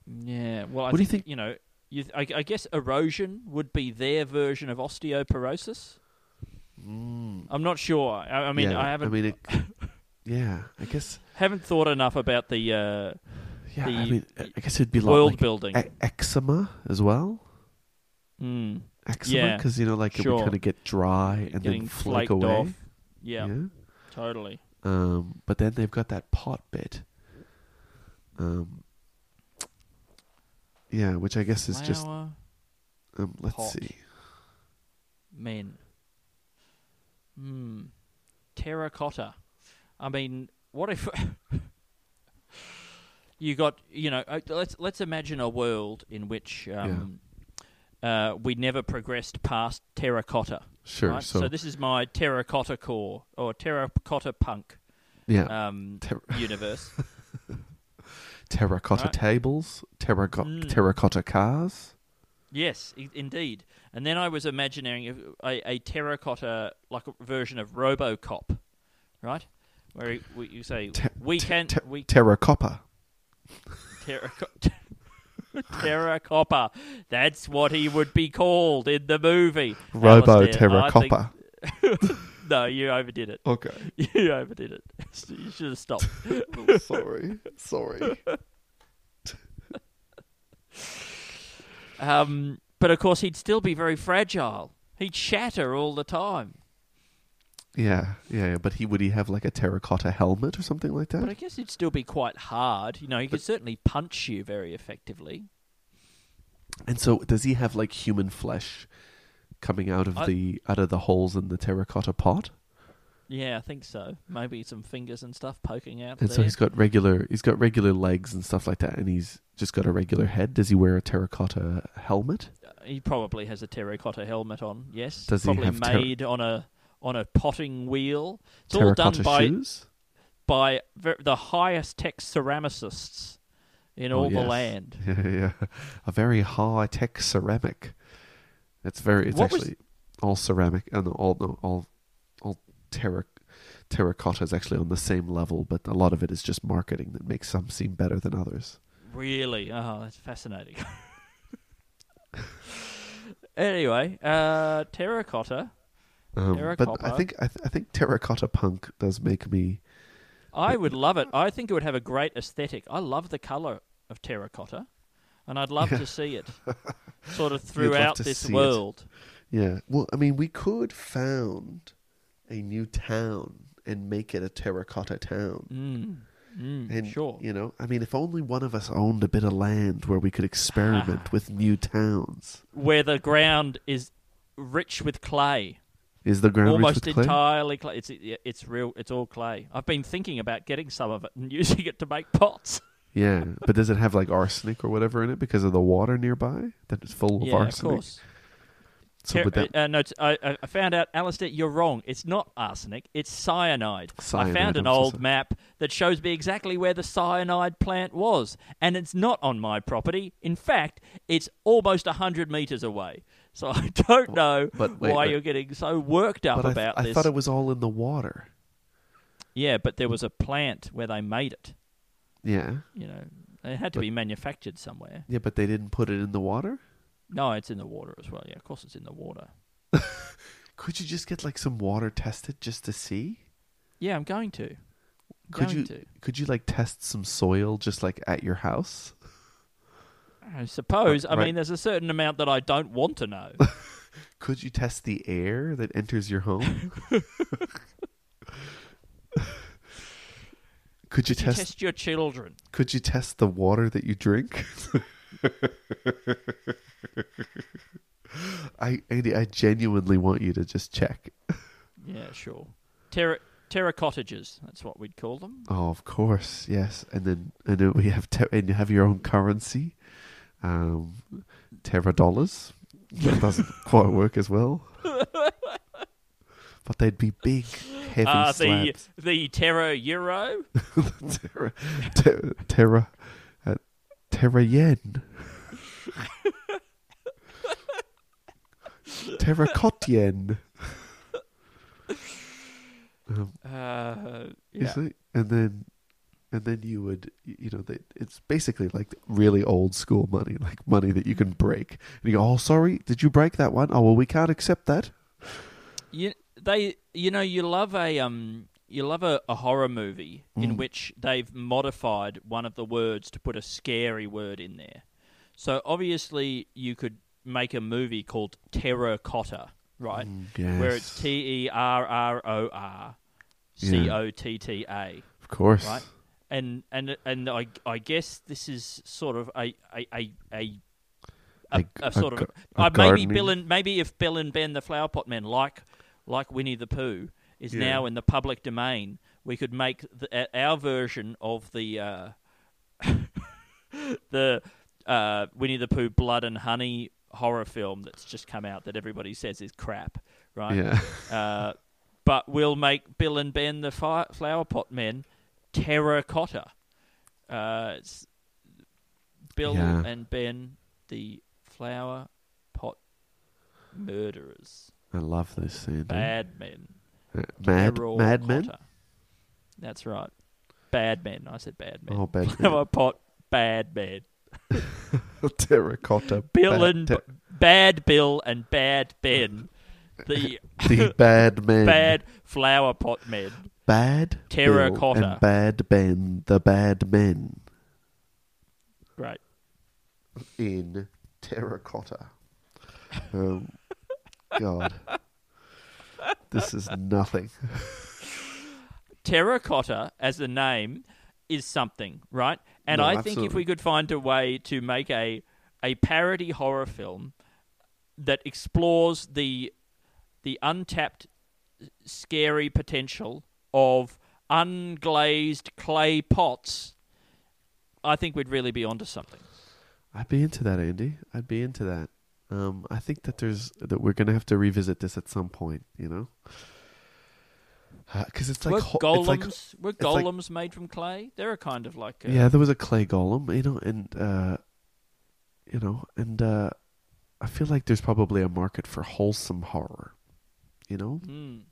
Yeah. Well, I what think, do you think? You know, you, I, I guess erosion would be their version of osteoporosis. Mm. I'm not sure. I, I mean, yeah, I haven't. I mean, it, yeah. I guess haven't thought enough about the. Uh, Yeah, I mean, I guess it'd be like building. E- eczema as well. Mm. Eczema, because, yeah, you know, like sure. it would kind of get dry and Getting then flake away. Off. Yeah, yeah, totally. Um, but then they've got that pot bit. Um, yeah, which I guess is Flower, just... Um, let's pot. see. Men. Mm. Terracotta. I mean, what if... You got, you know, let's let's imagine a world in which um, yeah. uh, we never progressed past terracotta. Sure. Right? So, so this is my terracotta core or terracotta punk yeah. um, Ter- universe. terracotta right. tables, terraco- mm. terracotta cars. Yes, I- indeed. And then I was imagining a, a, a terracotta, like a version of RoboCop, right? Where he, we, you say, Ter- we can... Ter- we terracotta. Terracotta. Terracopper. That's what he would be called in the movie. Robo Terracopper. Think... No, you overdid it. Okay. You overdid it. You should have stopped. Oh, sorry. Sorry. um, but of course, he'd still be very fragile. He'd shatter all the time. Yeah, yeah, yeah, but he would he have like a terracotta helmet or something like that? But I guess it'd still be quite hard. You know, he but, could certainly punch you very effectively. And so, does he have like human flesh coming out of I, the out of the holes in the terracotta pot? Yeah, I think so. Maybe some fingers and stuff poking out. And there. so he's got regular he's got regular legs and stuff like that, and he's just got a regular head. Does he wear a terracotta helmet? Uh, he probably has a terracotta helmet on. Yes, does probably he have made ter- on a. on a potting wheel. It's terracotta all done by, shoes? by ver- the highest tech ceramicists in oh, all yes. the land. Yeah, yeah. A very high tech ceramic. It's very it's what actually was... all ceramic and all no, all all terra- terracotta is actually on the same level, but a lot of it is just marketing that makes some seem better than others. Really? Oh, that's fascinating. Anyway, uh, terracotta Um, but I think I, th- I think terracotta punk does make me. I would love it. I think it would have a great aesthetic. I love the colour of terracotta, and I'd love yeah. to see it sort of throughout this world. It. Yeah. Well, I mean, we could found a new town and make it a terracotta town. Mm. Mm, and, sure. you know, I mean, if only one of us owned a bit of land where we could experiment with new towns. Where the ground is rich with clay. Is the ground almost rich with entirely clay? clay? It's it's real. It's all clay. I've been thinking about getting some of it and using it to make pots. Yeah, but does it have like arsenic or whatever in it because of the water nearby that is full yeah, of arsenic? Of course. So Ter- that... uh, no, I, I found out, Alasdair, you're wrong. It's not arsenic. It's cyanide. cyanide I found an I'm old so map that shows me exactly where the cyanide plant was, and it's not on my property. In fact, it's almost one hundred metres away. So I don't know but wait, why but, you're getting so worked up but about I th- this. I thought it was all in the water. Yeah, but there was a plant where they made it. Yeah. You know, it had to but, be manufactured somewhere. Yeah, but they didn't put it in the water? No, it's in the water as well. Yeah, of course it's in the water. Could you just get like some water tested just to see? Yeah, I'm going to. I'm could going you to. Could you like test some soil just like at your house? I suppose. Uh, I right. mean, there's a certain amount that I don't want to know. Could you test the air that enters your home? Could you, Could test, you test your children? Could you test the water that you drink? I, Andy, I genuinely want you to just check. Yeah, sure. Terra, terra cottages, that's what we'd call them. Oh, of course, yes. And then and then we have ter- and you have your own currency. Um, Terra dollars. That doesn't quite work as well. But they'd be big, heavy uh, slabs. The, the Terra Euro? terra, ter, terra, uh, terra Yen. Terracotta Yen. Um, uh, yeah. See? And then... And then you would, you know, they, it's basically like really old school money, like money that you can break. And you go, oh, sorry, did you break that one? Oh, well, we can't accept that. You, they, you know, you love a, um, you love a, a horror movie mm. in which they've modified one of the words to put a scary word in there. So obviously, you could make a movie called Terracotta, right? Mm, yes. Where it's T E R R O R C O T T A. Of course, right. And and and I I guess this is sort of a a a, a, a, a sort a, of a, a uh, maybe Bill and maybe if Bill and Ben the Flowerpot Men like like Winnie the Pooh is yeah. now in the public domain, we could make the, uh, our version of the uh, the uh, Winnie the Pooh Blood and Honey horror film that's just come out that everybody says is crap, right? Yeah. Uh, but we'll make Bill and Ben the fi- Flowerpot Men. Terracotta. Uh, it's Bill yeah. and Ben, the flower pot murderers. I love this. Sandy. Bad men. Uh, mad, mad men? That's right. Bad men. I said bad men. Oh, bad flower men. Pot, bad men. Terracotta. Bill bad, and ter- Bad Bill and Bad Ben. The, the bad men. Bad flower pot men. Bad Terracotta Bill and Bad Ben, the bad men. Right. In terracotta. Oh, God. This is nothing. Terracotta, as a name, is something, right? And no, I absolutely. think if we could find a way to make a, a parody horror film that explores the the untapped scary potential of unglazed clay pots, I think we'd really be onto something. I'd be into that, Andy. I'd be into that. Um, I think that there's that we're going to have to revisit this at some point, you know? Because uh, it's, like ho- it's like... Were golems like, made from clay? They're a kind of like... A, yeah, there was a clay golem, you know, and, uh, you know, and uh, I feel like there's probably a market for wholesome horror, you know? Mm.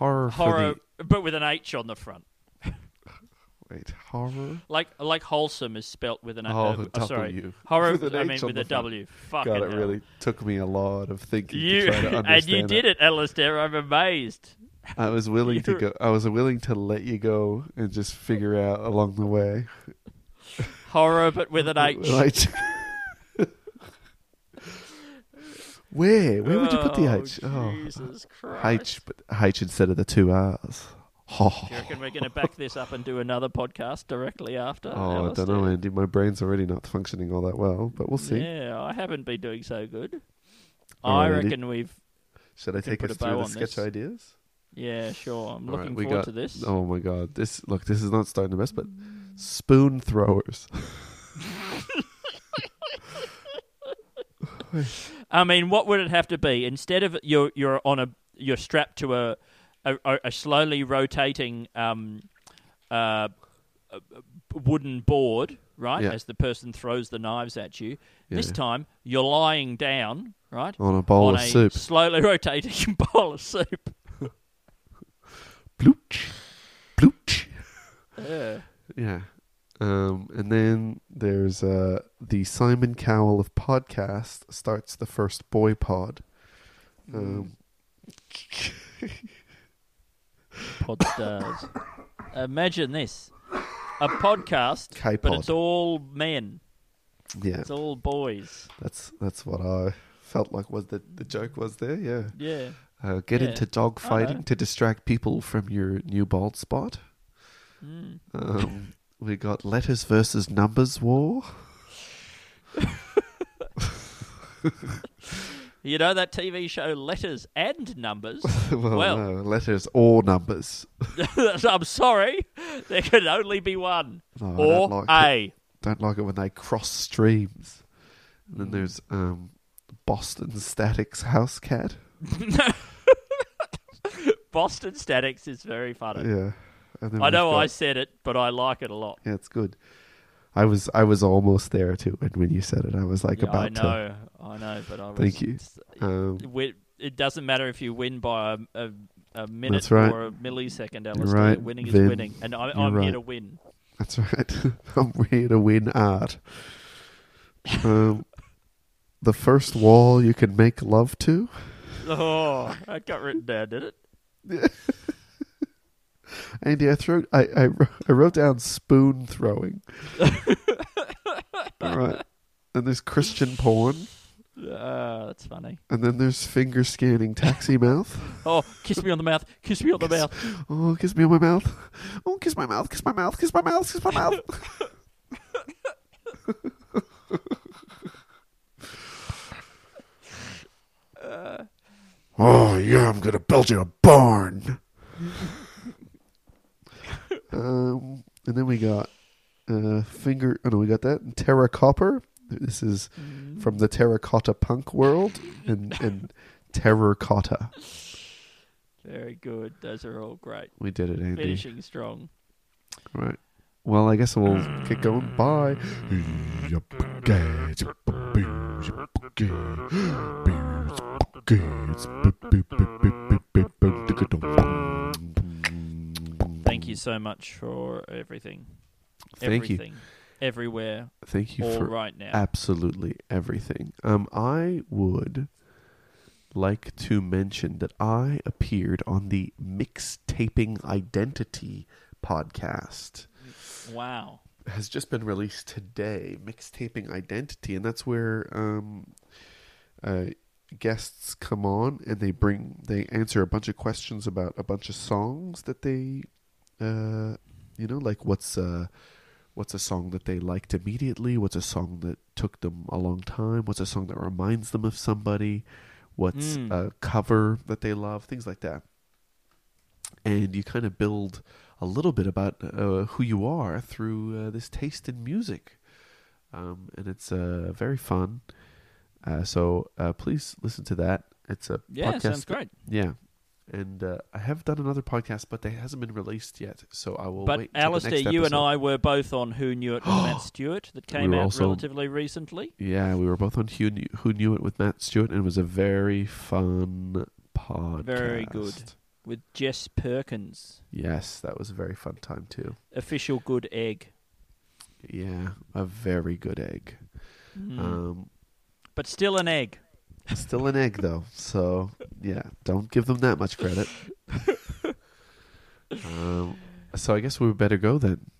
Horror, horror, the... but with an H on the front. Wait, horror? Like like wholesome is spelt with an oh, uh, w. Oh, sorry. Horror, with an I mean, with a W. Fuck God, it hell. really took me a lot of thinking you, to try to understand And you it. did it, Alasdair. I'm amazed. I was willing you... to go. I was willing to let you go and just figure out along the way. Horror, but with an H. Where? Where would you put the H? Oh, Jesus Christ. H, but H instead of the two R's. Oh. Do you reckon we're going to back this up and do another podcast directly after? Oh, Alasdair? I don't know, Andy. My brain's already not functioning all that well, but we'll see. Yeah, I haven't been doing so good. All I right, reckon Andy. we've... Should I take us through the sketch this. ideas? Yeah, sure. I'm all looking right, forward got, to this. Oh, my God. This Look, this is not starting to mess, but spoon throwers. I mean, what would it have to be? Instead of you're you're on a you're strapped to a a, a slowly rotating um uh wooden board, right? Yeah. As the person throws the knives at you. Yeah. This time you're lying down, right? On a bowl on of a soup. Slowly rotating bowl of soup. Blooch, blooch. Yeah. Yeah. Um, and then there's uh, the Simon Cowell of podcast starts the first boy pod. Um, Podstars. Imagine this. A podcast, K-pod. But it's all men. Yeah. It's all boys. That's that's what I felt like was the, the joke was there, yeah. Yeah. Uh, get yeah. into dog fighting to distract people from your new bald spot. Mm. Um We got letters versus numbers war. You know that T V show Letters and Numbers? well, well no, letters or numbers. I'm sorry. There can only be one. No, or don't like A. It. Don't like it when they cross streams. And then there's um, Boston Statics House Cat. Boston Statics is very funny. Yeah. I know got... I said it, but I like it a lot. Yeah, it's good. I was I was almost there too, and when you said it, I was like yeah, about. I know, to... I know, but I was. Thank you. Um, it doesn't matter if you win by a, a, a minute right. or a millisecond, Alasdair. Right. Winning is Vin, winning, and I, I'm right. here to win. That's right. I'm here to win art. um, the first wall you can make love to. Oh, that got written down, did it? Yeah. Andy, I threw. I, I I wrote down spoon throwing. All right, and there's Christian porn. Uh, that's funny. And then there's finger scanning taxi mouth. Oh, kiss me on the mouth. Kiss me on the kiss, mouth. Oh, kiss me on my mouth. Oh, kiss my mouth. Kiss my mouth. Kiss my mouth. Kiss my mouth. uh, oh yeah, I'm gonna build you a barn. Um, and then we got uh, finger. Oh no, we got that and Terra Copper. This is mm. from the terracotta punk world and and terracotta. Very good. Those are all great. We did it, Andy. Finishing strong. All right. Well, I guess we'll get going. Bye. Thank you so much for everything. Thank everything, you. Everywhere. Thank you all for right now. Absolutely everything. Um, I would like to mention that I appeared on the Mixtaping Identity podcast. Wow. It has just been released today, Mixtaping Identity, and that's where um, uh, guests come on and they bring they answer a bunch of questions about a bunch of songs that they Uh, you know, like what's uh, what's a song that they liked immediately? What's a song that took them a long time? What's a song that reminds them of somebody? What's mm. a cover that they love? Things like that. And you kind of build a little bit about uh, who you are through uh, this taste in music. Um, and it's uh, very fun. Uh, so uh, please listen to that. It's a yeah, podcast. Sounds great. Yeah. And uh, I have done another podcast, but they hasn't been released yet, so I will but wait until Alasdair, the next episode. But Alasdair, you and I were both on Who Knew It with Matt Stewart that came we out also, relatively recently. Yeah, we were both on Who Knew, Who Knew It with Matt Stewart, and it was a very fun podcast. Very good. with Jess Perkins. Yes, that was a very fun time too. Official good egg. Yeah, a very good egg. Mm. Um, but still an egg. Still an egg, though. So, yeah, don't give them that much credit. um, so I guess we better go then.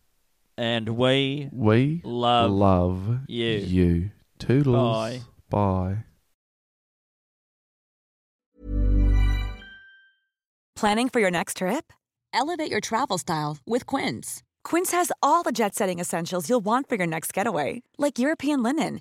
And we... We... Love... Love... You. You. Toodles. Bye. Bye. Planning for your next trip? Elevate your travel style with Quince. Quince has all the jet-setting essentials you'll want for your next getaway, like European linen,